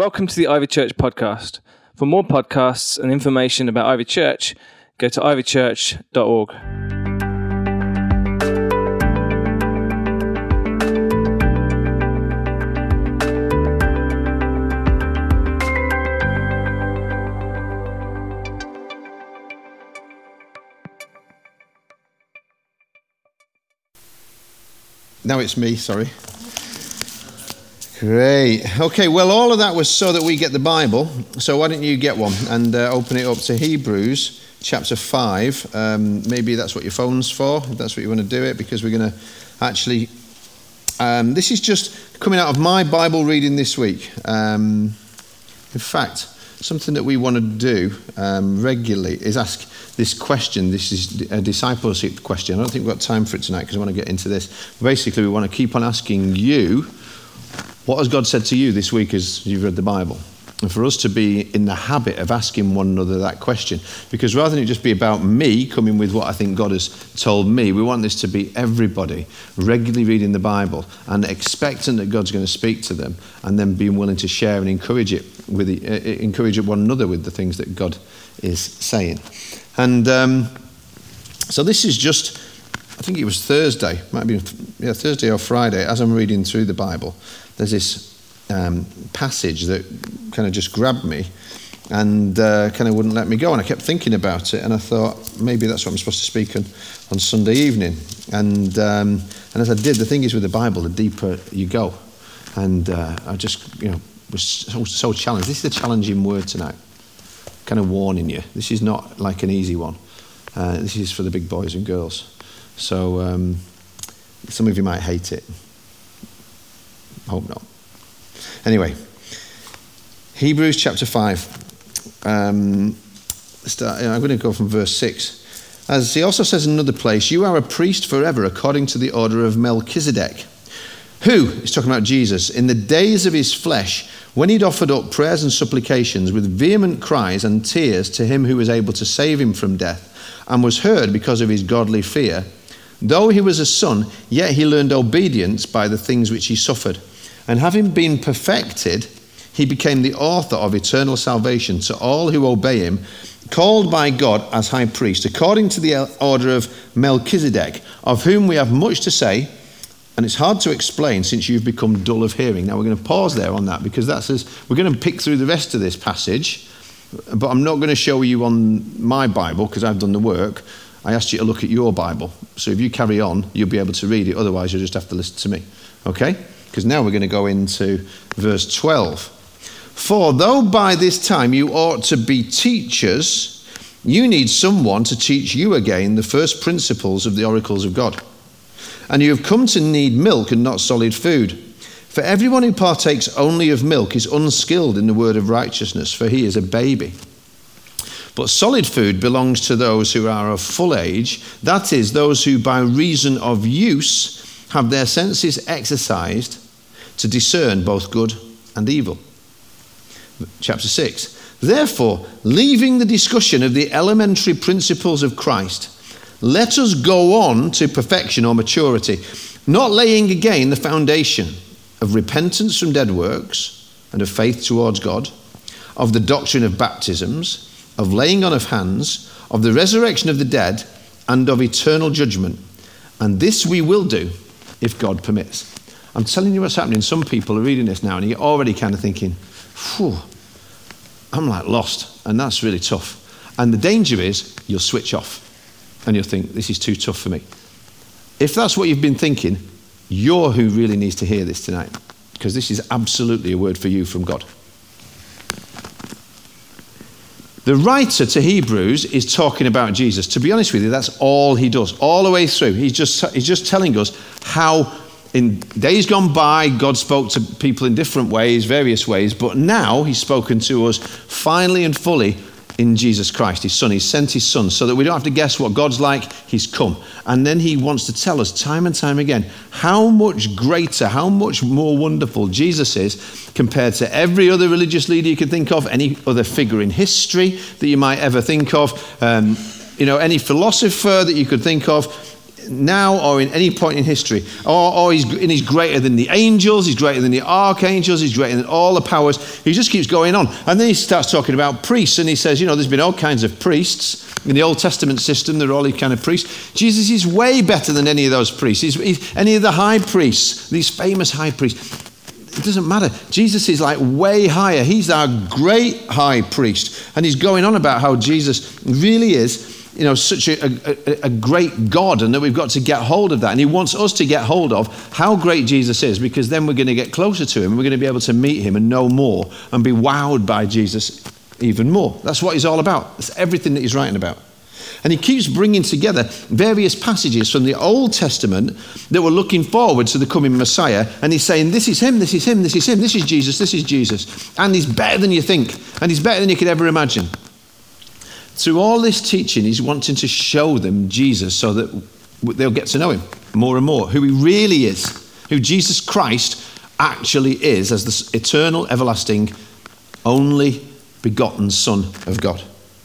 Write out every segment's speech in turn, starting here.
Welcome to the Ivy Church podcast. For more podcasts and information about Ivy Church, go to ivychurch.org. Now it's me, sorry. Great. Okay, well, all of that was so that we get the Bible. So why don't you get one and open it up to Hebrews chapter 5. Maybe that's what your phone's for, if that's what you want to do it, because we're going to actually... this is just coming out of my Bible reading this week. In fact, something that we want to do regularly is ask this question. This is a discipleship question. I don't think we've got time for it tonight because I want to get into this. Basically, we want to keep on asking you, what has God said to you this week as you've read the Bible? And for us to be in the habit of asking one another that question. Because rather than it just be about me coming with what I think God has told me, we want this to be everybody regularly reading the Bible and expectant that God's going to speak to them and then being willing to share and encourage one another with the things that God is saying. And so this is just... I think it was Thursday, might have been Thursday or Friday, as I'm reading through the Bible, there's this passage that kind of just grabbed me and kind of wouldn't let me go. And I kept thinking about it and I thought, maybe that's what I'm supposed to speak on Sunday evening. And as I did, the thing is with the Bible, the deeper you go. And I just, was so challenged. This is a challenging word tonight, kind of warning you. This is not like an easy one. This is for the big boys and girls. So some of you might hate it. I hope not. Anyway, Hebrews chapter 5. I'm going to go from verse 6. As he also says in another place, you are a priest forever according to the order of Melchizedek, who, he's talking about Jesus, in the days of his flesh, when he'd offered up prayers and supplications with vehement cries and tears to him who was able to save him from death, and was heard because of his godly fear. Though he was a son, yet he learned obedience by the things which he suffered. And having been perfected, he became the author of eternal salvation to all who obey him, called by God as high priest, according to the order of Melchizedek, of whom we have much to say, and it's hard to explain since you've become dull of hearing. Now we're going to pause there on that, because we're going to pick through the rest of this passage, but I'm not going to show you on my Bible because I've done the work. I asked you to look at your Bible. So if you carry on, you'll be able to read it. Otherwise, you'll just have to listen to me. Okay? Because now we're going to go into verse 12. For though by this time you ought to be teachers, you need someone to teach you again the first principles of the oracles of God. And you have come to need milk and not solid food. For everyone who partakes only of milk is unskilled in the word of righteousness, for he is a baby. But solid food belongs to those who are of full age, that is, those who by reason of use have their senses exercised to discern both good and evil. Chapter 6. Therefore, leaving the discussion of the elementary principles of Christ, let us go on to perfection or maturity, not laying again the foundation of repentance from dead works and of faith towards God, of the doctrine of baptisms, of laying on of hands, of the resurrection of the dead, and of eternal judgment. And this we will do if God permits. I'm telling you what's happening. Some people are reading this now and you're already kind of thinking, phew, I'm like lost. And that's really tough. And the danger is you'll switch off and you'll think, this is too tough for me. If that's what you've been thinking, you're who really needs to hear this tonight, because this is absolutely a word for you from God. The writer to Hebrews is talking about Jesus. To be honest with you, that's all he does, all the way through. He's just telling us how in days gone by, God spoke to people in different ways, various ways, but now he's spoken to us finally and fully in Jesus Christ, his son. He's sent his son so that we don't have to guess what God's like. He's come. And then he wants to tell us time and time again how much greater, how much more wonderful Jesus is compared to every other religious leader you can think of, any other figure in history that you might ever think of, any philosopher that you could think of. now or in any point in history. Or he's greater than the angels, he's greater than the archangels, he's greater than all the powers. He just keeps going on. And then he starts talking about priests, and he says, you know, there's been all kinds of priests. In the Old Testament system, there are all these kind of priests. Jesus is way better than any of those priests. He's any of the high priests, these famous high priests. It doesn't matter. Jesus is like way higher. He's our great high priest. And he's going on about how Jesus really is, you know, such a great God, and that we've got to get hold of that. And he wants us to get hold of how great Jesus is, because then we're going to get closer to him. We're going to be able to meet him and know more and be wowed by Jesus even more. That's what he's all about. That's everything that he's writing about. And he keeps bringing together various passages from the Old Testament that were looking forward to the coming Messiah. And he's saying, this is him, this is him, this is him, this is Jesus, this is Jesus. And he's better than you think. And he's better than you could ever imagine. Through all this teaching, he's wanting to show them Jesus so that they'll get to know him more and more. Who he really is. Who Jesus Christ actually is as the eternal, everlasting, only begotten Son of God.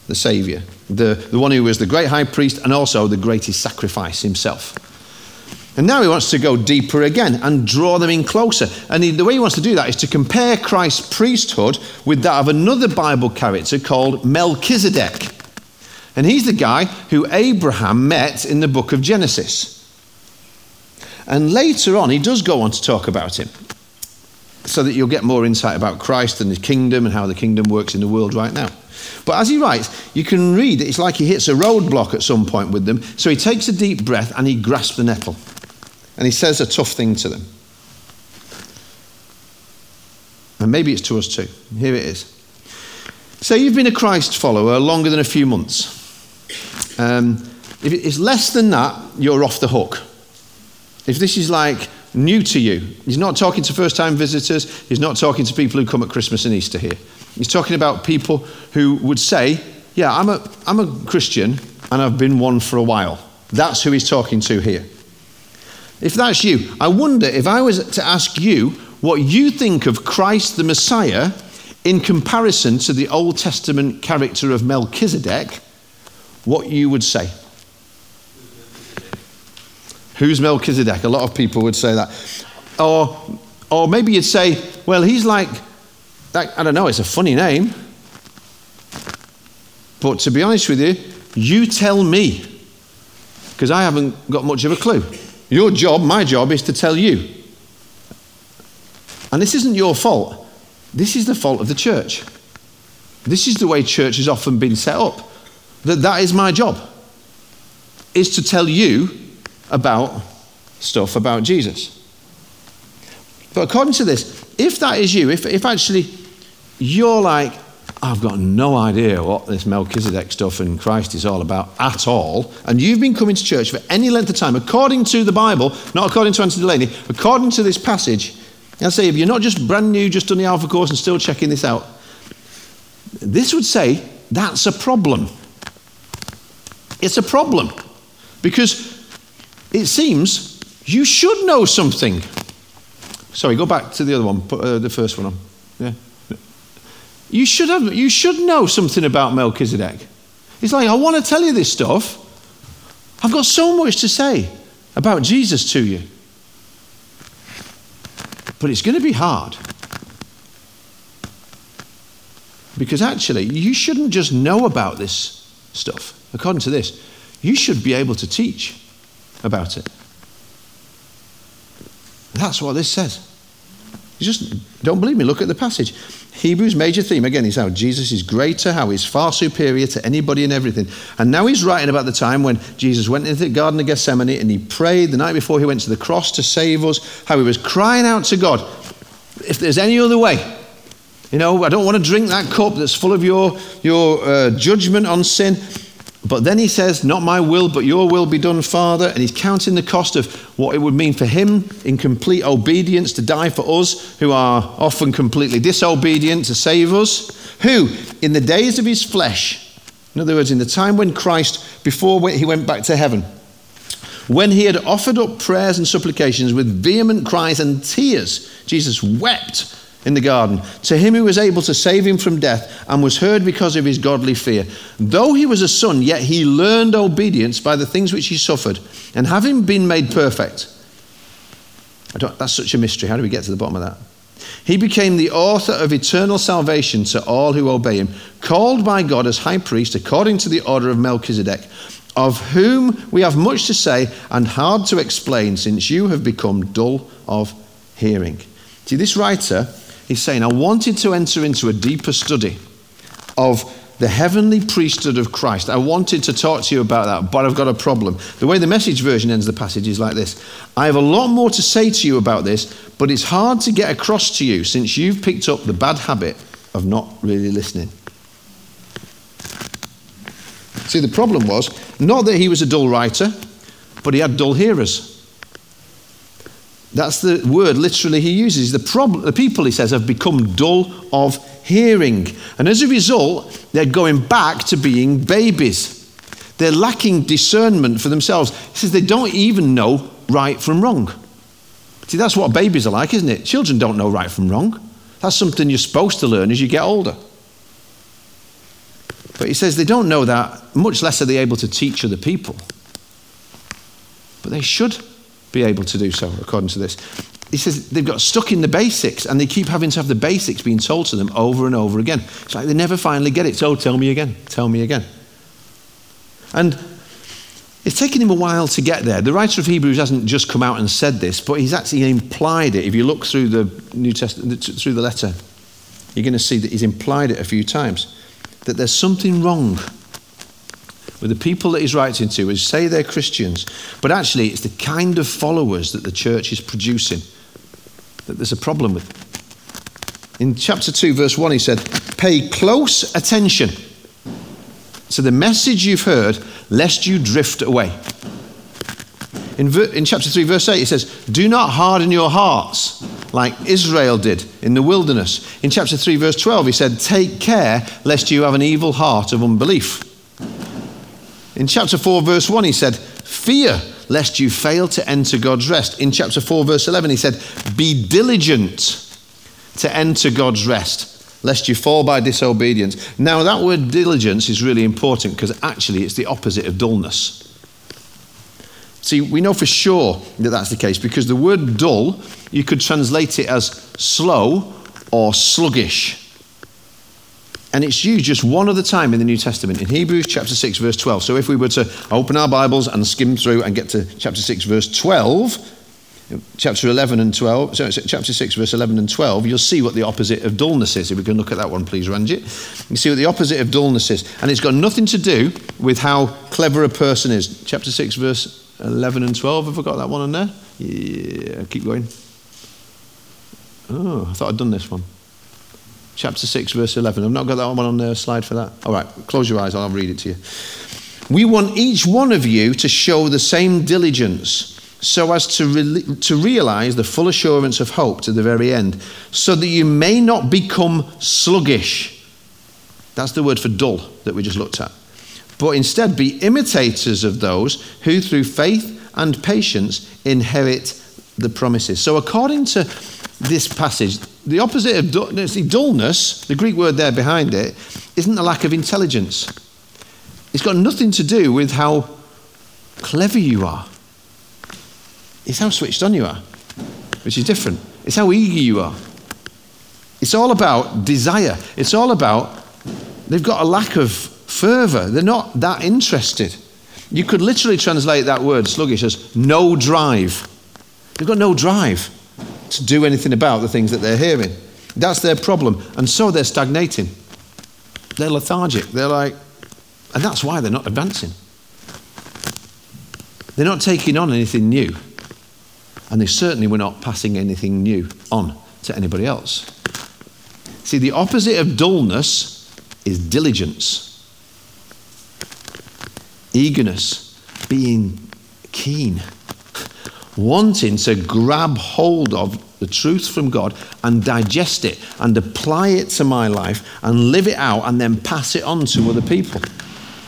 The Saviour. The one who is the great high priest and also the greatest sacrifice himself. And now he wants to go deeper again and draw them in closer. And the way he wants to do that is to compare Christ's priesthood with that of another Bible character called Melchizedek. And he's the guy who Abraham met in the book of Genesis. And later on, he does go on to talk about him, so that you'll get more insight about Christ and his kingdom and how the kingdom works in the world right now. But as he writes, you can read that it's like he hits a roadblock at some point with them. So he takes a deep breath and he grasps the nettle. And he says a tough thing to them. And maybe it's to us too. Here it is. Say you've been a Christ follower longer than a few months. If it's less than that, you're off the hook. If this is like new to you, he's not talking to first-time visitors, he's not talking to people who come at Christmas and Easter here. He's talking about people who would say, yeah, I'm a Christian and I've been one for a while. That's who he's talking to here. If that's you, I wonder if I was to ask you what you think of Christ the Messiah in comparison to the Old Testament character of Melchizedek, what you would say. Who's Melchizedek? A lot of people would say that. Or maybe you'd say, well, he's like, I don't know, it's a funny name. But to be honest with you, you tell me, because I haven't got much of a clue. Your job, my job, is to tell you. And this isn't your fault. This is the fault of the church. This is the way church has often been set up. That is my job, is to tell you about stuff about Jesus. But according to this, if that is you, if actually you're like, I've got no idea what this Melchizedek stuff and Christ is all about at all, and you've been coming to church for any length of time, according to the Bible, not according to Anthony Delaney, according to this passage, I say, if you're not just brand new, just done the Alpha course and still checking this out, this would say, that's a problem. It's a problem. Because it seems you should know something. Sorry, go back to the other one. Put the first one on. Yeah, you should know something about Melchizedek. It's like, I want to tell you this stuff. I've got so much to say about Jesus to you, but it's going to be hard, because actually you shouldn't just know about this stuff. According to this, you should be able to teach about it. That's what this says. You just don't believe me. Look at the passage. Hebrews' major theme, again, is how Jesus is greater, how he's far superior to anybody and everything. And now he's writing about the time when Jesus went into the Garden of Gethsemane and he prayed the night before he went to the cross to save us, how he was crying out to God, if there's any other way. You know, I don't want to drink that cup that's full of your judgment on sin. But then he says, not my will, but your will be done, Father. And he's counting the cost of what it would mean for him in complete obedience to die for us, who are often completely disobedient, to save us. Who, in the days of his flesh, in other words, in the time when Christ, before he went back to heaven, when he had offered up prayers and supplications with vehement cries and tears, Jesus wept in the garden, to him who was able to save him from death and was heard because of his godly fear. Though he was a son, yet he learned obedience by the things which he suffered. And having been made perfect, that's such a mystery. How do we get to the bottom of that? He became the author of eternal salvation to all who obey him, called by God as high priest according to the order of Melchizedek, of whom we have much to say and hard to explain, since you have become dull of hearing. See, this writer is saying, I wanted to enter into a deeper study of the heavenly priesthood of Christ. I wanted to talk to you about that, but I've got a problem. The way the Message version ends the passage is like this. I have a lot more to say to you about this, but it's hard to get across to you since you've picked up the bad habit of not really listening. See, the problem was not that he was a dull writer, but he had dull hearers. That's the word literally he uses. The people, he says, have become dull of hearing. And as a result, they're going back to being babies. They're lacking discernment for themselves. He says they don't even know right from wrong. See, that's what babies are like, isn't it? Children don't know right from wrong. That's something you're supposed to learn as you get older. But he says they don't know that, much less are they able to teach other people. But they should be able to do so, according to this. He says they've got stuck in the basics, and they keep having to have the basics being told to them over and over again. It's like they never finally get it. So tell me again, tell me again. And it's taken him a while to get there. The writer of Hebrews hasn't just come out and said this, but he's actually implied it. If you look through the New Testament, through the letter, you're going to see that he's implied it a few times, that there's something wrong with the people that he's writing to, who say they're Christians, but actually it's the kind of followers that the church is producing that there's a problem with. In chapter 2, verse 1, he said, pay close attention to the message you've heard, lest you drift away. In chapter 3, verse 8, he says, do not harden your hearts like Israel did in the wilderness. In chapter 3, verse 12, he said, take care lest you have an evil heart of unbelief. In chapter 4, verse 1, he said, fear lest you fail to enter God's rest. In chapter 4, verse 11, he said, be diligent to enter God's rest, lest you fall by disobedience. Now, that word diligence is really important, because actually it's the opposite of dullness. See, we know for sure that that's the case, because the word dull, you could translate it as slow or sluggish. And it's used just one other time in the New Testament, in Hebrews chapter 6, verse 12. So if we were to open our Bibles and skim through and get to chapter 6, verse 12, chapter 6, verse 11 and 12, you'll see what the opposite of dullness is. If we can look at that one, please, Ranjit. You see what the opposite of dullness is. And it's got nothing to do with how clever a person is. Chapter 6, verse 11 and 12, have I got that one on there? Yeah, keep going. Oh, I thought I'd done this one. Chapter 6, verse 11. I've not got that one on the slide for that. All right, close your eyes, I'll read it to you. We want each one of you to show the same diligence, so as to realize the full assurance of hope to the very end, so that you may not become sluggish. That's the word for dull that we just looked at. But instead be imitators of those who through faith and patience inherit the promises. So according to this passage, the opposite of dullness, the Greek word there behind it, isn't a lack of intelligence. It's got nothing to do with how clever you are. It's how switched on you are, which is different. It's how eager you are. It's all about desire. It's all about, they've got a lack of fervour. They're not that interested. You could literally translate that word sluggish as no drive. They've got no drive to do anything about the things that they're hearing. That's their problem. And so they're stagnating. They're lethargic. They're like, and that's why they're not advancing. They're not taking on anything new. And they certainly were not passing anything new on to anybody else. See, the opposite of dullness is diligence, eagerness, being keen, wanting to grab hold of the truth from God and digest it and apply it to my life and live it out and then pass it on to other people.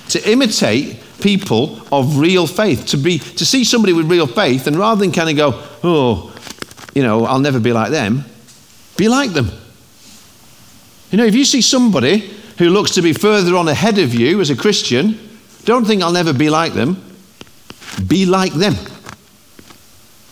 To imitate people of real faith, to see somebody with real faith, and rather than kind of go, I'll never be like them, be like them. You know, if you see somebody who looks to be further on ahead of you as a Christian, don't think I'll never be like them. Be like them.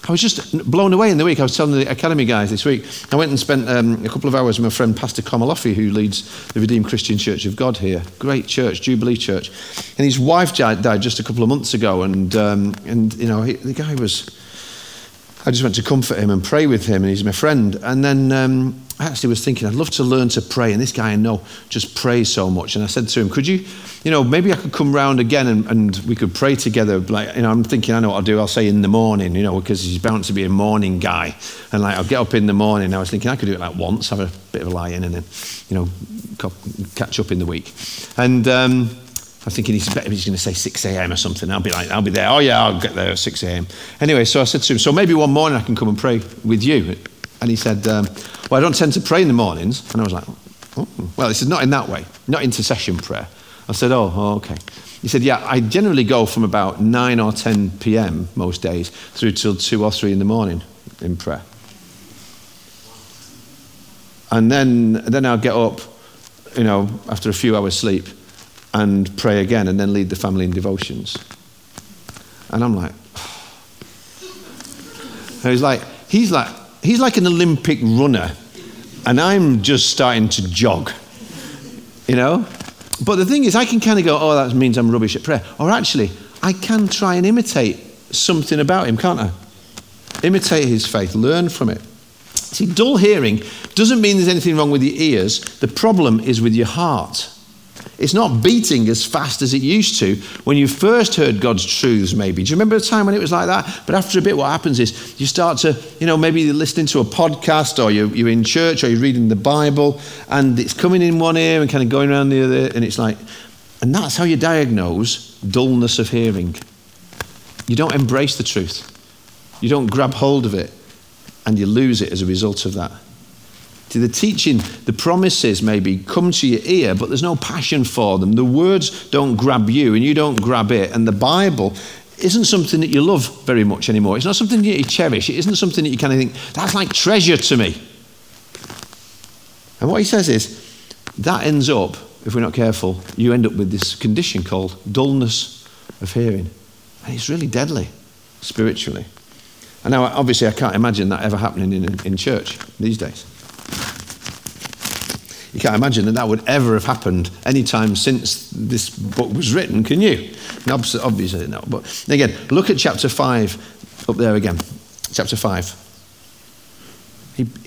I was just blown away in the week. I was telling the Academy guys this week, I went and spent a couple of hours with my friend Pastor Kamalofi, who leads the Redeemed Christian Church of God here. Great church, Jubilee Church. And his wife died just a couple of months ago. And you know, the guy was... I just went to comfort him and pray with him, and he's my friend. And then I actually was thinking, I'd love to learn to pray, and this guy I know just prays so much. And I said to him, could you maybe I could come round again and we could pray together. Like, you know, I'm thinking, I know what I'll do. I'll say in the morning, you know, because he's bound to be a morning guy. And like, I'll get up in the morning. I was thinking I could do it like once, have a bit of a lie in, and then, you know, catch up in the week. And I'm thinking he's better if he's going to say 6 a.m. or something. I'll be like, I'll be there. Oh, yeah, I'll get there at 6 a.m. Anyway, so I said to him, so maybe one morning I can come and pray with you. And he said, well, I don't tend to pray in the mornings. And I was like, oh. Well, he said, not in that way, not intercession prayer. I said, oh, okay. He said, yeah, I generally go from about 9 or 10 p.m. most days through till 2 or 3 in the morning in prayer. And then I'll get up, you know, after a few hours sleep, and pray again, and then lead the family in devotions. And I'm like, oh. And he's like an Olympic runner, and I'm just starting to jog, you know? But the thing is, I can kind of go, oh, that means I'm rubbish at prayer. Or actually, I can try and imitate something about him, can't I? Imitate his faith, learn from it. See, dull hearing doesn't mean there's anything wrong with your ears. The problem is with your heart. It's not beating as fast as it used to when you first heard God's truths, maybe. Do you remember a time when it was like that? But after a bit, what happens is you start to, you know, maybe you're listening to a podcast, or you're in church, or you're reading the Bible, and it's coming in one ear and kind of going around the other, and it's like, and that's how you diagnose dullness of hearing. You don't embrace the truth. You don't grab hold of it, and you lose it as a result of that. To the teaching, the promises maybe come to your ear, but there's no passion for them. The words don't grab you, and you don't grab it. And the Bible isn't something that you love very much anymore. It's not something that you cherish. It isn't something that you kind of think, that's like treasure to me. And what he says is, that ends up, if we're not careful, you end up with this condition called dullness of hearing. And it's really deadly, spiritually. And now, obviously, I can't imagine that ever happening in church these days. You can't imagine that would ever have happened any time since this book was written, can you? Obviously not. But again, look at chapter 5 up there again. Chapter 5.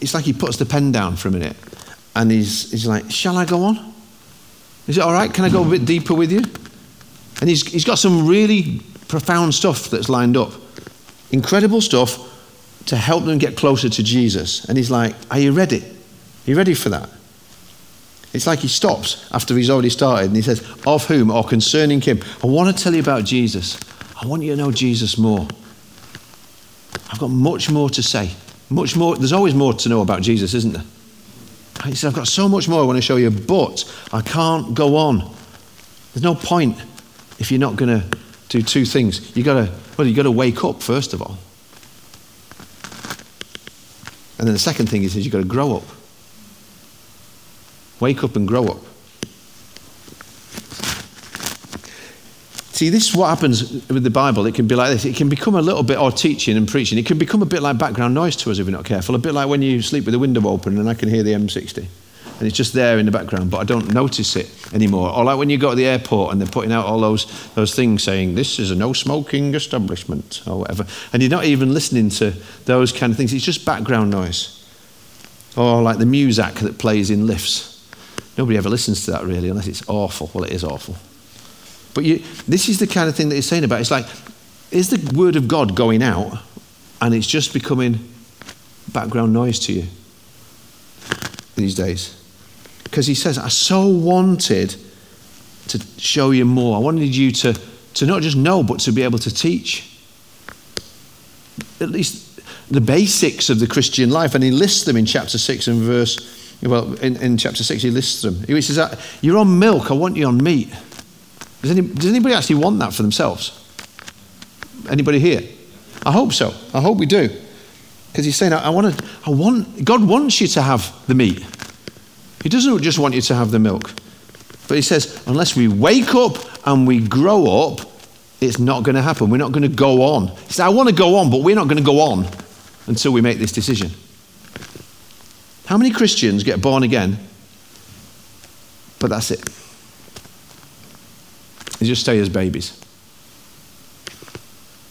It's like he puts the pen down for a minute, and he's like, shall I go on? Is it all right? Can I go a bit deeper with you? And he's got some really profound stuff that's lined up. Incredible stuff to help them get closer to Jesus. And he's like, are you ready? Are you ready for that? It's like he stops after he's already started, and he says, of whom, or concerning him. I want to tell you about Jesus. I want you to know Jesus more. I've got much more to say. Much more. There's always more to know about Jesus, isn't there? He said, I've got so much more I want to show you, but I can't go on. There's no point if you're not going to do two things. You've got to wake up, first of all. And then the second thing he says, you've got to grow up. Wake up and grow up. See, this is what happens with the Bible. It can be like this. It can become a little bit, or teaching and preaching, it can become a bit like background noise to us if we're not careful. A bit like when you sleep with the window open and I can hear the M60. And it's just there in the background, but I don't notice it anymore. Or like when you go to the airport and they're putting out all those things saying, this is a no-smoking establishment, or whatever. And you're not even listening to those kind of things. It's just background noise. Or like the Muzak that plays in lifts. Nobody ever listens to that, really, unless it's awful. Well, it is awful. But this is the kind of thing that he's saying about. It's like, is the word of God going out, and it's just becoming background noise to you these days? Because he says, I so wanted to show you more. I wanted you to not just know, but to be able to teach. At least the basics of the Christian life. And he lists them in chapter 6 and verse... Well, in chapter 6, he lists them. He says, you're on milk, I want you on meat. Does anybody actually want that for themselves? Anybody here? I hope so. I hope we do. Because he's saying, God wants you to have the meat. He doesn't just want you to have the milk. But he says, unless we wake up and we grow up, it's not going to happen. We're not going to go on. He said, I want to go on, but we're not going to go on until we make this decision. How many Christians get born again, but that's it? They just stay as babies.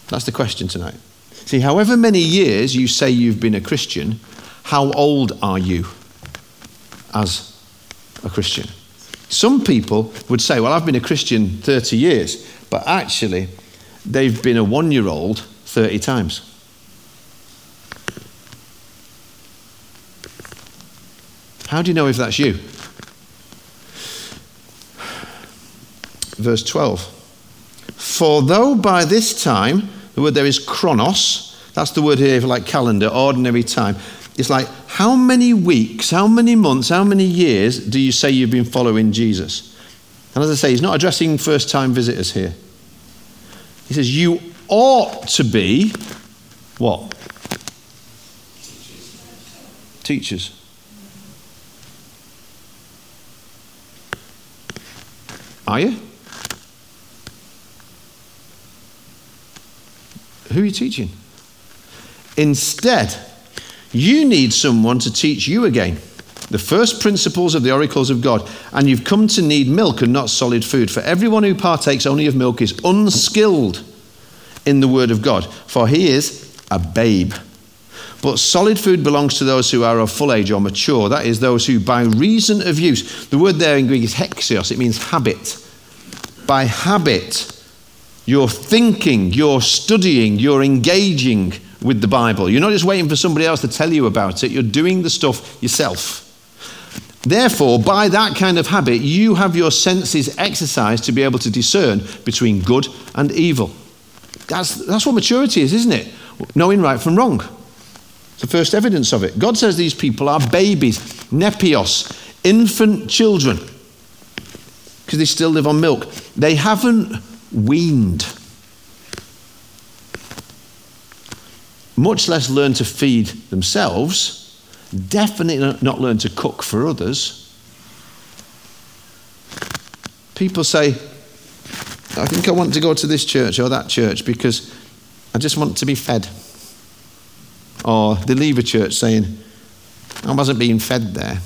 That's the question tonight. See, however many years you say you've been a Christian, how old are you as a Christian? Some people would say, well, I've been a Christian 30 years, but actually they've been a one-year-old 30 times. How do you know if that's you? Verse 12. For though by this time, the word there is chronos, that's the word here for like calendar, ordinary time. It's like, how many weeks, how many months, how many years do you say you've been following Jesus? And as I say, he's not addressing first-time visitors here. He says, you ought to be what? Teachers. Are you? Who are you teaching? Instead, you need someone to teach you again the first principles of the oracles of God, and you've come to need milk and not solid food. For everyone who partakes only of milk is unskilled in the word of God, for he is a babe. But solid food belongs to those who are of full age or mature, that is, those who by reason of use. The word there in Greek is hexios, it means habit. By habit, you're thinking, you're studying, you're engaging with the Bible. You're not just waiting for somebody else to tell you about it, you're doing the stuff yourself. Therefore, by that kind of habit, you have your senses exercised to be able to discern between good and evil. That's what maturity is, isn't it? Knowing right from wrong. The first evidence of it. God says these people are babies, nepios, infant children, because they still live on milk. They haven't weaned, much less learn to feed themselves, definitely not learn to cook for others. People say, I think I want to go to this church or that church because I just want to be fed. Or they leave a church saying, I wasn't being fed there.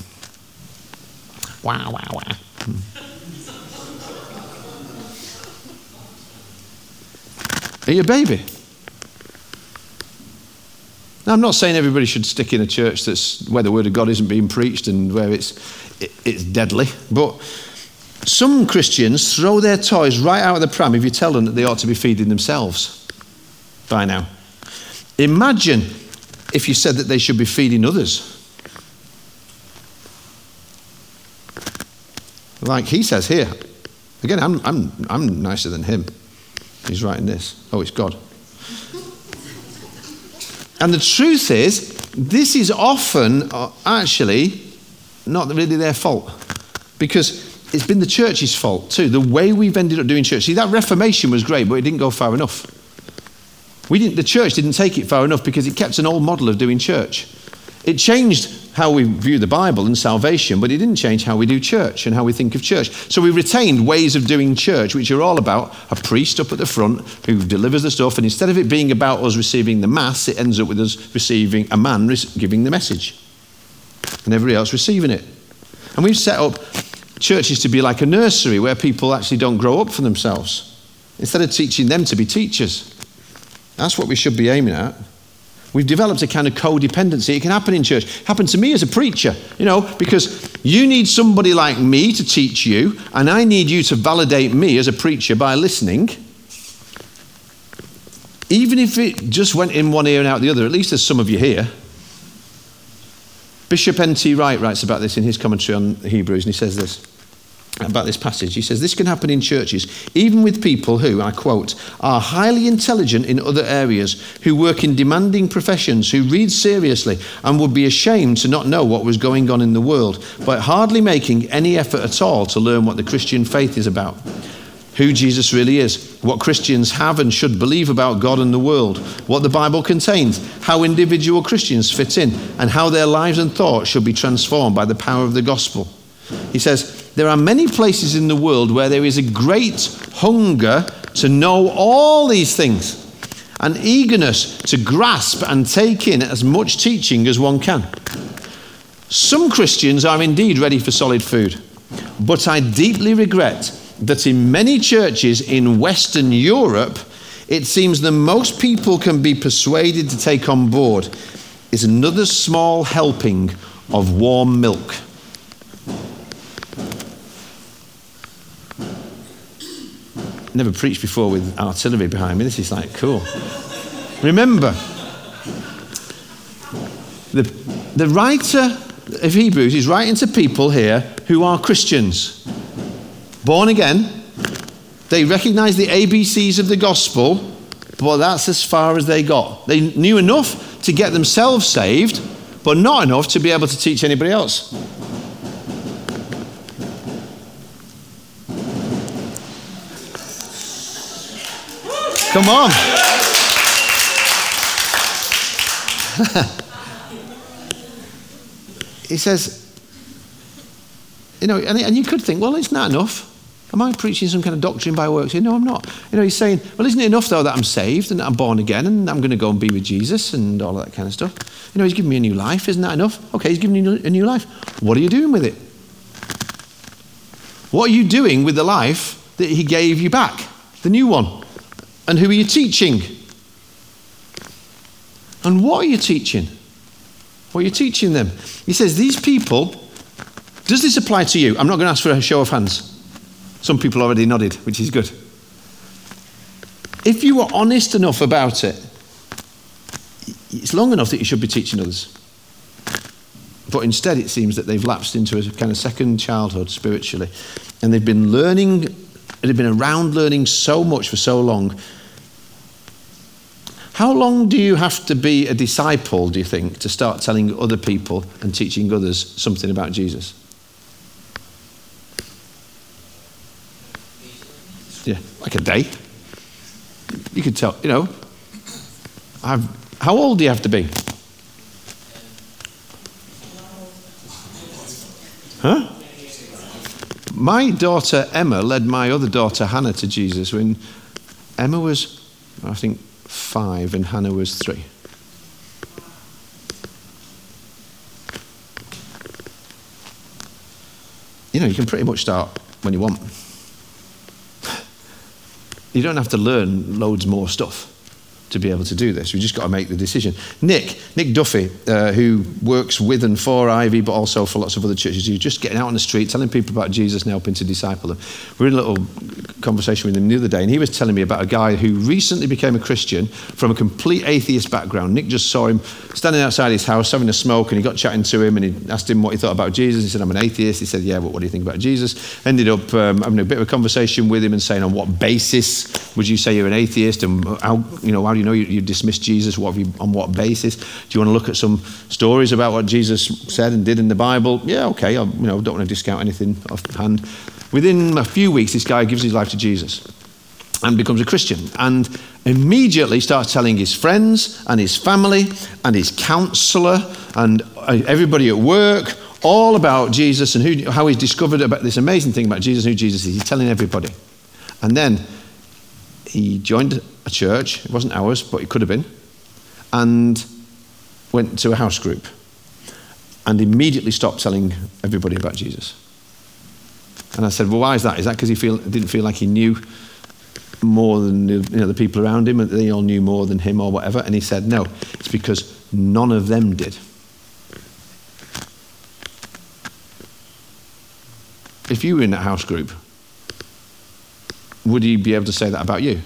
Wow, wow, wow. Are you a baby? Now, I'm not saying everybody should stick in a church that's where the word of God isn't being preached and where it's deadly, but some Christians throw their toys right out of the pram if you tell them that they ought to be feeding themselves by now. Imagine if you said that they should be feeding others. Like he says here. Again, I'm nicer than him. He's writing this. Oh, it's God. And the truth is, this is often actually not really their fault, because it's been the church's fault too, the way we've ended up doing church. See, that Reformation was great, but it didn't go far enough. The church didn't take it far enough because it kept an old model of doing church. It changed how we view the Bible and salvation, but it didn't change how we do church and how we think of church. So we retained ways of doing church, which are all about a priest up at the front who delivers the stuff, and instead of it being about us receiving the mass, it ends up with us receiving a man giving the message and everybody else receiving it. And we've set up churches to be like a nursery where people actually don't grow up for themselves, instead of teaching them to be teachers. That's what we should be aiming at. We've developed a kind of codependency. It can happen in church. It happened to me as a preacher, because you need somebody like me to teach you, and I need you to validate me as a preacher by listening. Even if it just went in one ear and out the other, at least there's some of you here. Bishop N.T. Wright writes about this in his commentary on Hebrews, and he says this about this passage. He says, this can happen in churches, even with people who, I quote, are highly intelligent in other areas, who work in demanding professions, who read seriously and would be ashamed to not know what was going on in the world, but hardly making any effort at all to learn what the Christian faith is about. who Jesus really is, what Christians have and should believe about God and the world, what the Bible contains, how individual Christians fit in, and how their lives and thoughts should be transformed by the power of the gospel. He says, there are many places in the world where there is a great hunger to know all these things, an eagerness to grasp and take in as much teaching as one can. Some Christians are indeed ready for solid food, but I deeply regret that in many churches in Western Europe, it seems the most people can be persuaded to take on board is another small helping of warm milk. Never preached before with artillery behind me. This is like cool. Remember, the writer of Hebrews is writing to people here who are Christians. Born again, they recognize the ABCs of the gospel, but that's as far as they got. They knew enough to get themselves saved, but not enough to be able to teach anybody else. Come on. He says, you know, and you could think, well, it's not enough. Am I preaching some kind of doctrine by works? No, I'm not. You know, he's saying, well, isn't it enough, though, that I'm saved and that I'm born again and I'm going to go and be with Jesus and all of that kind of stuff? You know, he's given me a new life. Isn't that enough? Okay, he's given you a new life. What are you doing with it? What are you doing with the life that he gave you back, the new one? And who are you teaching? And what are you teaching? What are you teaching them? He says, these people, does this apply to you? I'm not going to ask for a show of hands. Some people already nodded, which is good. If you were honest enough about it, it's long enough that you should be teaching others. But instead it seems that they've lapsed into a kind of second childhood spiritually. And they've been learning, they've been around learning so much for so long. How long do you have to be a disciple, do you think, to start telling other people and teaching others something about Jesus? Yeah, like a day. You could tell, you know. How old do you have to be? Huh? My daughter Emma led my other daughter Hannah to Jesus when Emma was, I think, 5 and Hannah was 3. You know, you can pretty much start when you want. You don't have to learn loads more stuff to be able to do this. We've just got to make the decision. Nick Duffy, who works with and for Ivy, but also for lots of other churches, who's just getting out on the street, telling people about Jesus and helping to disciple them. We were in a little conversation with him the other day, and he was telling me about a guy who recently became a Christian from a complete atheist background. Nick just saw him standing outside his house, having a smoke, and he got chatting to him, and he asked him what he thought about Jesus. He said, I'm an atheist. He said, yeah, but what do you think about Jesus? Ended up having a bit of a conversation with him and saying, on what basis would you say you're an atheist? And how do you know you dismiss Jesus? On what basis? Do you want to look at some stories about what Jesus said and did in the Bible? Yeah, okay, I don't want to discount anything offhand. Within a few weeks, this guy gives his life to Jesus and becomes a Christian and immediately starts telling his friends and his family and his counselor and everybody at work all about Jesus and how he's discovered about this amazing thing about Jesus and who Jesus is. He's telling everybody. And then he joined a church, it wasn't ours, but it could have been, and went to a house group and immediately stopped telling everybody about Jesus. And I said, well, why is that? Is that because he didn't feel like he knew more than the people around him, and they all knew more than him or whatever? And he said, no, it's because none of them did. If you were in that house group, would he be able to say that about you?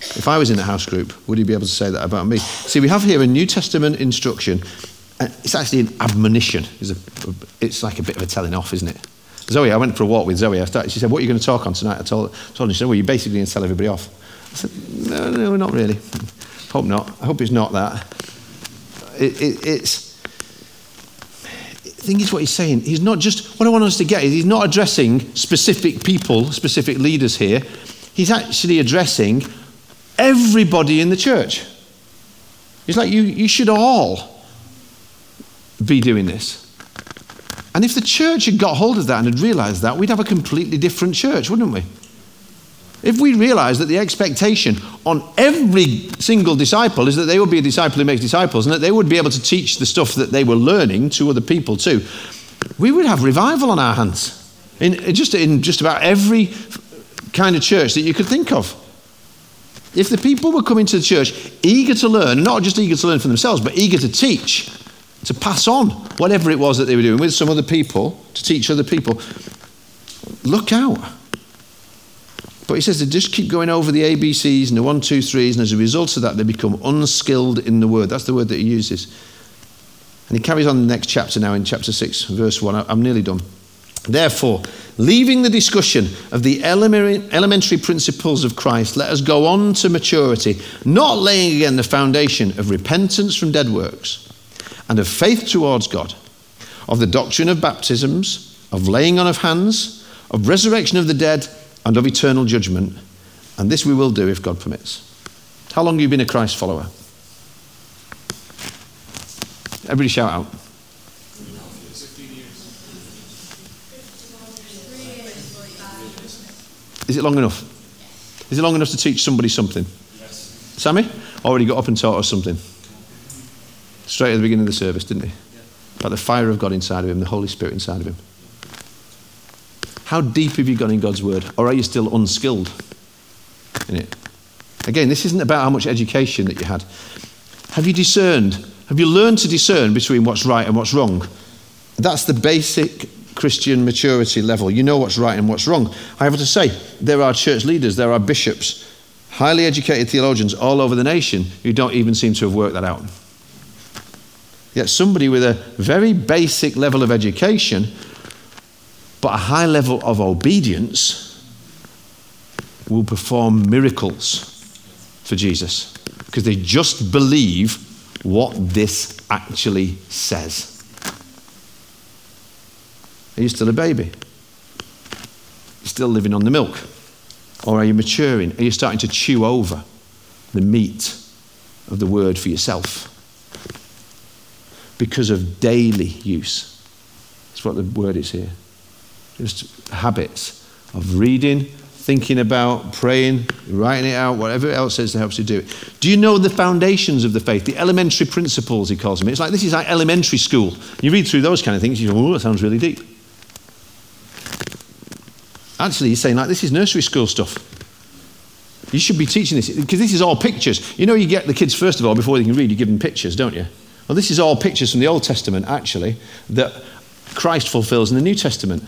If I was in a house group, would he be able to say that about me? See, we have here a New Testament instruction. It's actually an admonition. It's like a bit of a telling off, isn't it? Zoe, I went for a walk with Zoe. She said, what are you going to talk on tonight? I told her, she said, well, you're basically going to tell everybody off. I said, no, not really. Hope not. I hope it's not that. It's I think is what he's saying. He's not just, what I want us to get is he's not addressing specific people, specific leaders here. He's actually addressing everybody in the church. He's like, you should all be doing this. And if the church had got hold of that and had realized that, we'd have a completely different church, wouldn't we? If we realized that the expectation on every single disciple is that they would be a disciple who makes disciples and that they would be able to teach the stuff that they were learning to other people too, we would have revival on our hands in just about every kind of church that you could think of. If the people were coming to the church eager to learn, not just eager to learn for themselves, but eager to teach, to pass on whatever it was that they were doing with some other people, to teach other people, look out. But he says they just keep going over the ABCs and the 1, 2, 3s, and as a result of that, they become unskilled in the word. That's the word that he uses. And he carries on in the next chapter now, in chapter 6, verse 1. I'm nearly done. Therefore, leaving the discussion of the elementary principles of Christ, let us go on to maturity, not laying again the foundation of repentance from dead works and of faith towards God, of the doctrine of baptisms, of laying on of hands, of resurrection of the dead, and of eternal judgment. And this we will do if God permits. How long have you been a Christ follower? Everybody shout out. 15 years. Is it long enough? Is it long enough to teach somebody something? Yes. Sammy already got up and taught us something. Straight at the beginning of the service, didn't he? Yeah. About the fire of God inside of him, the Holy Spirit inside of him. How deep have you gone in God's word? Or are you still unskilled in it? Again, this isn't about how much education that you had. Have you discerned? Have you learned to discern between what's right and what's wrong? That's the basic Christian maturity level. You know what's right and what's wrong. I have to say, there are church leaders, there are bishops, highly educated theologians all over the nation who don't even seem to have worked that out. Yet somebody with a very basic level of education but a high level of obedience will perform miracles for Jesus because they just believe what this actually says. Are you still a baby? You're still living on the milk? Or are you maturing? Are you starting to chew over the meat of the word for yourself? Because of daily use. That's what the word is here. Just habits of reading, thinking about, praying, writing it out, whatever else it is that helps you do it. Do you know the foundations of the faith, the elementary principles, he calls them? It's like, this is like elementary school. You read through those kind of things, you go, oh, that sounds really deep. Actually, he's saying, like, this is nursery school stuff. You should be teaching this, because this is all pictures. You know, you get the kids, first of all, before they can read, you give them pictures, don't you? Well, this is all pictures from the Old Testament, actually, that Christ fulfills in the New Testament.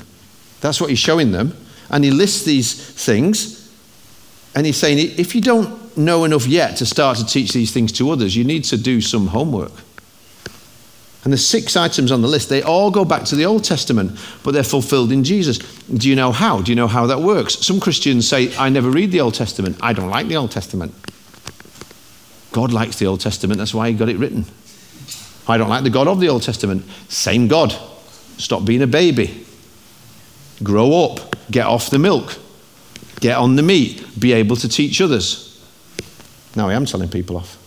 That's what he's showing them. And he lists these things. And he's saying, if you don't know enough yet to start to teach these things to others, you need to do some homework. And the 6 items on the list, they all go back to the Old Testament, but they're fulfilled in Jesus. Do you know how? Do you know how that works? Some Christians say, I never read the Old Testament. I don't like the Old Testament. God likes the Old Testament. That's why he got it written. I don't like the God of the Old Testament. Same God. Stop being a baby. Grow up, get off the milk, get on the meat, be able to teach others. Now I am telling people off.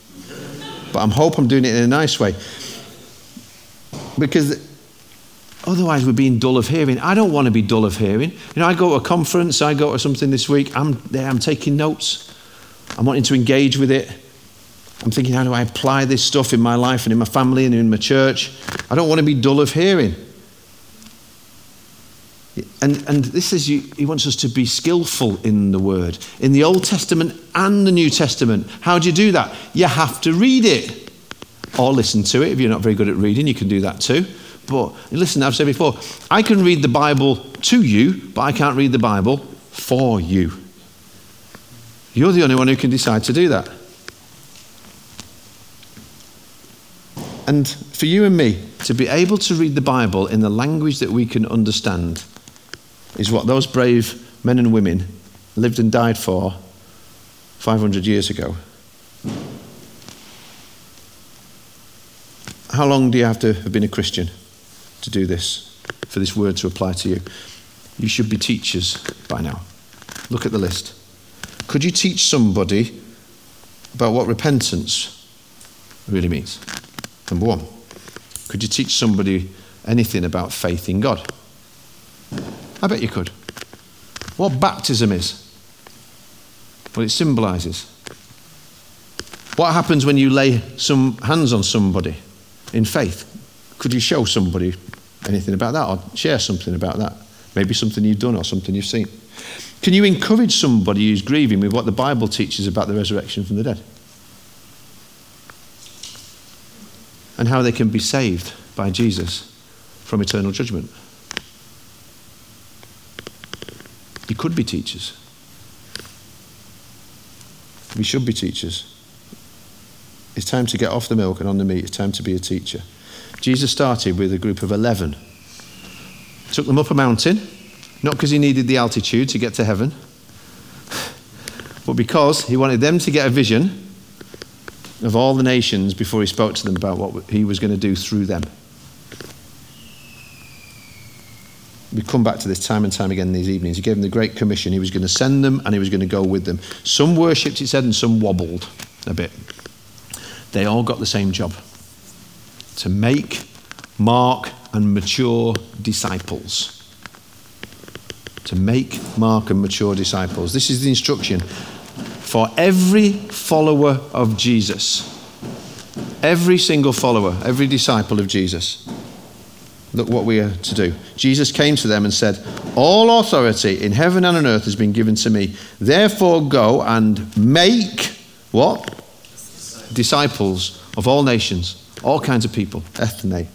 But I hope I'm doing it in a nice way. Because otherwise we're being dull of hearing. I don't want to be dull of hearing. You know, I go to a conference, I go to something this week, I'm there, I'm taking notes. I'm wanting to engage with it. I'm thinking, how do I apply this stuff in my life and in my family and in my church? I don't want to be dull of hearing. And this is, he wants us to be skillful in the word, in the Old Testament and the New Testament. How do you do that? You have to read it or listen to it. If you're not very good at reading, you can do that too. But listen, I've said before, I can read the Bible to you, but I can't read the Bible for you. You're the only one who can decide to do that. And for you and me, to be able to read the Bible in the language that we can understand is what those brave men and women lived and died for 500 years ago. How long do you have to have been a Christian to do this, for this word to apply to you. You should be teachers by now. Look at the list. Could you teach somebody about what repentance really means? Number one. Could you teach somebody anything about faith in God? I bet you could. What baptism is, what it symbolises, what happens when you lay some hands on somebody in faith? Could you show somebody anything about that, or share something about that? Maybe something you've done or something you've seen. Can you encourage somebody who's grieving with what the Bible teaches about the resurrection from the dead? And how they can be saved by Jesus from eternal judgment? You could be teachers. We should be teachers. It's time to get off the milk and on the meat. It's time to be a teacher. Jesus started with a group of 11. Took them up a mountain, not because he needed the altitude to get to heaven, but because he wanted them to get a vision of all the nations before he spoke to them about what he was going to do through them. We come back to this time and time again in these evenings. He gave them the Great Commission. He was going to send them and he was going to go with them. Some worshipped, it said, and some wobbled a bit. They all got the same job. To make, mark, and mature disciples. To make, mark, and mature disciples. This is the instruction for every follower of Jesus. Every single follower, every disciple of Jesus. Look what we are to do. Jesus came to them and said, "All authority in heaven and on earth has been given to me. Therefore go and make," what? Disciples of all nations, all kinds of people, ethne.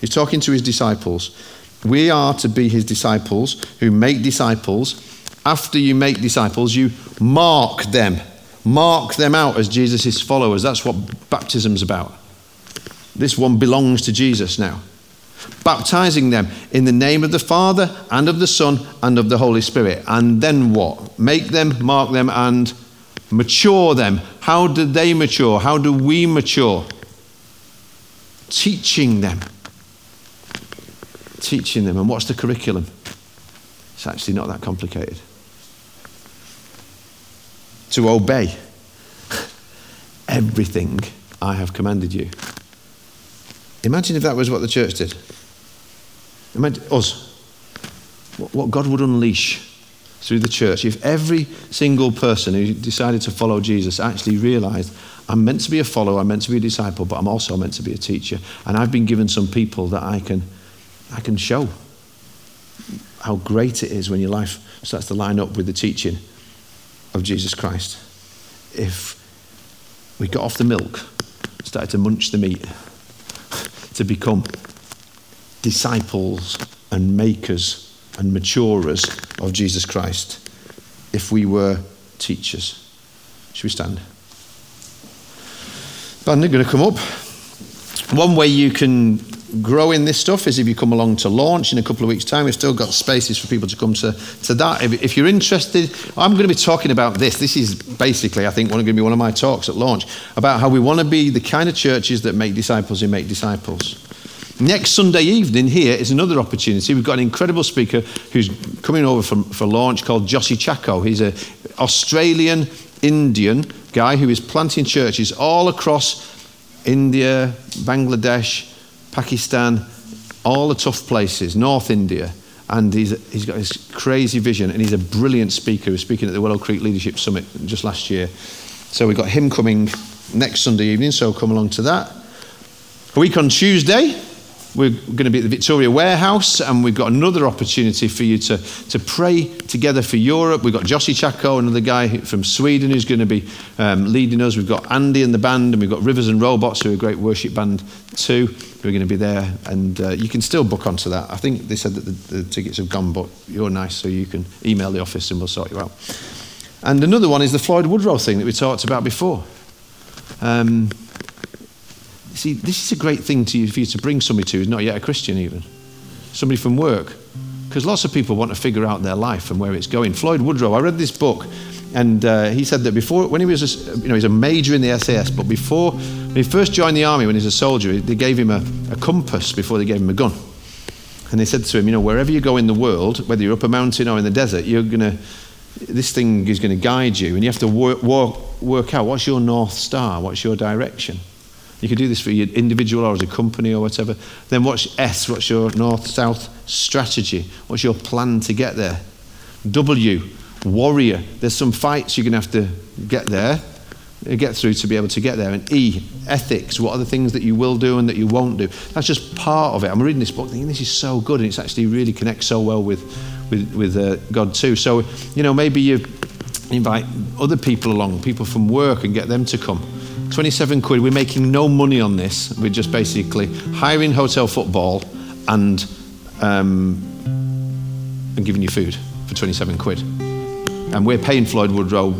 He's talking to his disciples. We are to be his disciples who make disciples. After you make disciples, you mark them. Mark them out as Jesus' followers. That's what baptism's about. This one belongs to Jesus now. Baptizing them in the name of the Father and of the Son and of the Holy Spirit. And then what? Make them, mark them, and mature them. How do they mature? How do we mature? Teaching them. Teaching them. And what's the curriculum? It's actually not that complicated. To obey everything I have commanded you. Imagine if that was what the church did. Imagine us. What God would unleash through the church if every single person who decided to follow Jesus actually realised, I'm meant to be a follower, I'm meant to be a disciple, but I'm also meant to be a teacher. And I've been given some people that I can show how great it is when your life starts to line up with the teaching of Jesus Christ. If we got off the milk, started to munch the meat, to become disciples and makers and maturers of Jesus Christ, if we were teachers. Should we stand? Band are going to come up. One way you can grow in this stuff is if you come along to launch in a couple of weeks' time. We've still got spaces for people to come to that. If you're interested, I'm going to be talking about this. This is basically, I think, going to be one of my talks at launch about how we want to be the kind of churches that make disciples who make disciples. Next Sunday evening here is another opportunity. We've got an incredible speaker who's coming over for launch called Jossie Chacko. He's an Australian Indian guy who is planting churches all across India, Bangladesh, Pakistan, all the tough places, North India, and he's got this crazy vision, and he's a brilliant speaker. He's speaking at the Willow Creek Leadership Summit just last year. So we've got him coming next Sunday evening, so come along to that. A week on Tuesday, we're going to be at the Victoria Warehouse, and we've got another opportunity for you to pray together for Europe. We've got Jossie Chacko, another guy from Sweden, who's going to be leading us. We've got Andy and the band, and we've got Rivers and Robots, who are a great worship band too. We're going to be there, and you can still book onto that. I think they said that the tickets have gone, but you're nice, so you can email the office and we'll sort you out. And another one is the Floyd Woodrow thing that we talked about before. See, this is a great thing for you to bring somebody to who's not yet a Christian even. Somebody from work. Because lots of people want to figure out their life and where it's going. Floyd Woodrow, I read this book, and he said that before, when he was he's a major in the SAS, but before, when he first joined the army when he was a soldier, they gave him a compass before they gave him a gun. And they said to him, you know, wherever you go in the world, whether you're up a mountain or in the desert, you're going to, this thing is going to guide you, and you have to work out what's your North Star, what's your direction. You could do this for your individual or as a company or whatever. Then what's S, what's your North-South strategy? What's your plan to get there? W, warrior. There's some fights you're going to have to get there, get through to be able to get there. And E, ethics. What are the things that you will do and that you won't do? That's just part of it. I'm reading this book thinking this is so good, and it's actually really connects so well with God too. So, you know, maybe you invite other people along, people from work, and get them to come. 27 quid, we're making no money on this. We're just basically hiring hotel football and giving you food for 27 quid. And we're paying Floyd Woodrow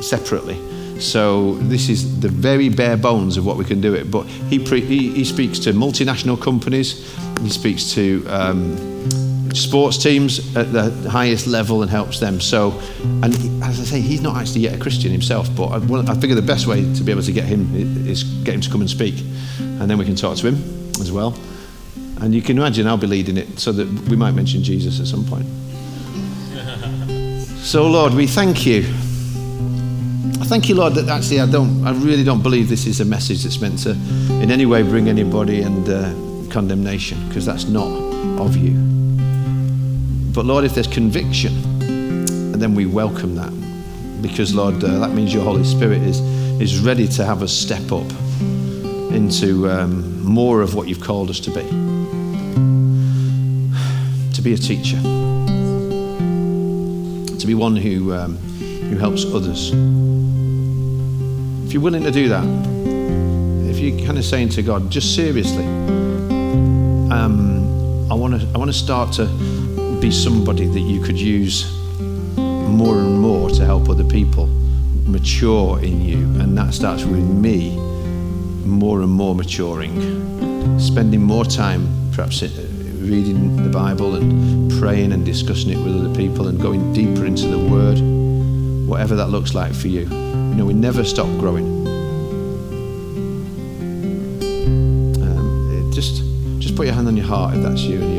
separately. So this is the very bare bones of what we can do it. But he speaks to multinational companies. He speaks to sports teams at the highest level and helps them. So, and as I say, he's not actually yet a Christian himself, but I figure the best way to be able to get him is get him to come and speak, and then we can talk to him as well. And you can imagine I'll be leading it, so that we might mention Jesus at some point. So Lord, we thank you. I thank you, Lord, that actually I really don't believe this is a message that's meant to in any way bring anybody and condemnation, because that's not of you. But Lord, if there's conviction, then we welcome that, because Lord, that means your Holy Spirit is ready to have us step up into more of what you've called us to be a teacher, to be one who helps others. If you're willing to do that, if you're kind of saying to God, just seriously, I want to start to be somebody that you could use more and more to help other people mature in you, and that starts with me more and more maturing, spending more time perhaps reading the Bible and praying and discussing it with other people and going deeper into the Word, whatever that looks like for you. You know, we never stop growing. Just put your hand on your heart if that's you and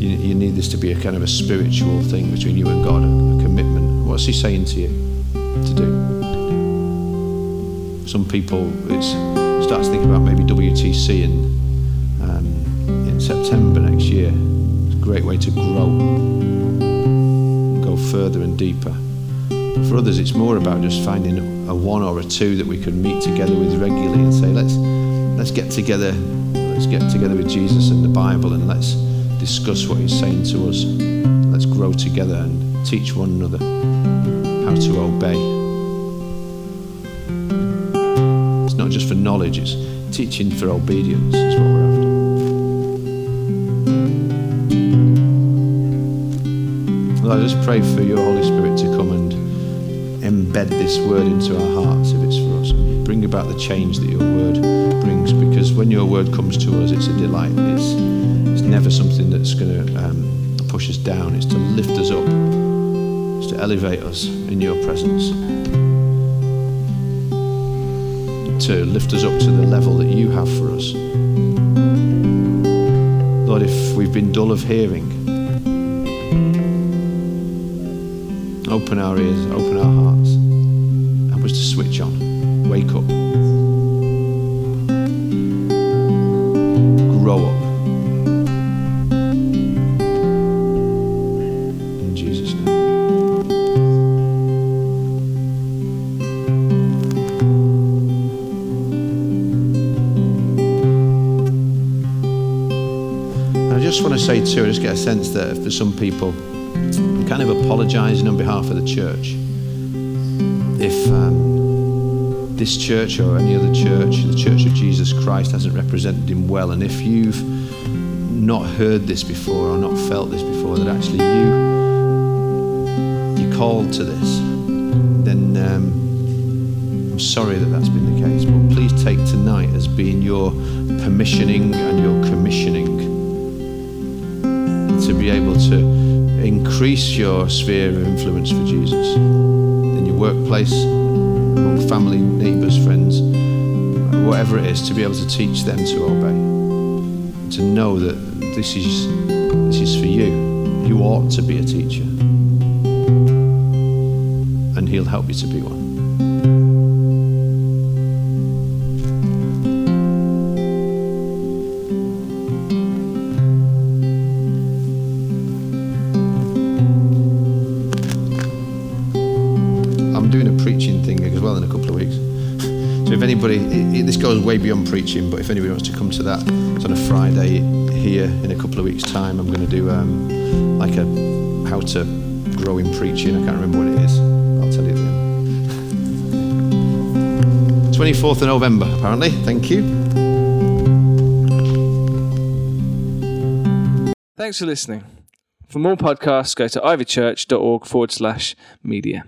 you need this to be a kind of a spiritual thing between you and God, a commitment. What's he saying to you to do? Some people start to think about maybe WTC in September next year. It's a great way to grow, go further and deeper. For others, it's more about just finding a one or a two that we can meet together with regularly and say, let's get together. Let's get together with Jesus and the Bible, and let's discuss what he's saying to us. Let's grow together and teach one another how to obey. It's not just for knowledge, it's teaching for obedience is what we're after. Lord, I just pray for your Holy Spirit to come and embed this word into our hearts if it's for us. Bring about the change that your word brings, because when your word comes to us, it's a delight. It's never something that's going to push us down. It's to lift us up. It's to elevate us in your presence. To lift us up to the level that you have for us. Lord, if we've been dull of hearing, open our ears, open our hearts. Help us to switch on. Wake up. Grow up. Say too, I just get a sense that for some people, I'm kind of apologising on behalf of the church. If this church or any other church, the Church of Jesus Christ, hasn't represented him well, and if you've not heard this before or not felt this before, that actually you're called to this, then I'm sorry that that's been the case. But please take tonight as being your permissioning and your commissioning to be able to increase your sphere of influence for Jesus in your workplace, among family, neighbours, friends, whatever it is, to be able to teach them to obey, to know that this is is for you. You ought to be a teacher. And he'll help you to be one. This goes way beyond preaching, but if anybody wants to come to that, it's on a Friday here in a couple of weeks' time. I'm going to do like a how to grow in preaching. I can't remember what it is. I'll tell you at the end. 24th of November, apparently. Thank you. Thanks for listening. For more podcasts, go to ivychurch.org/media.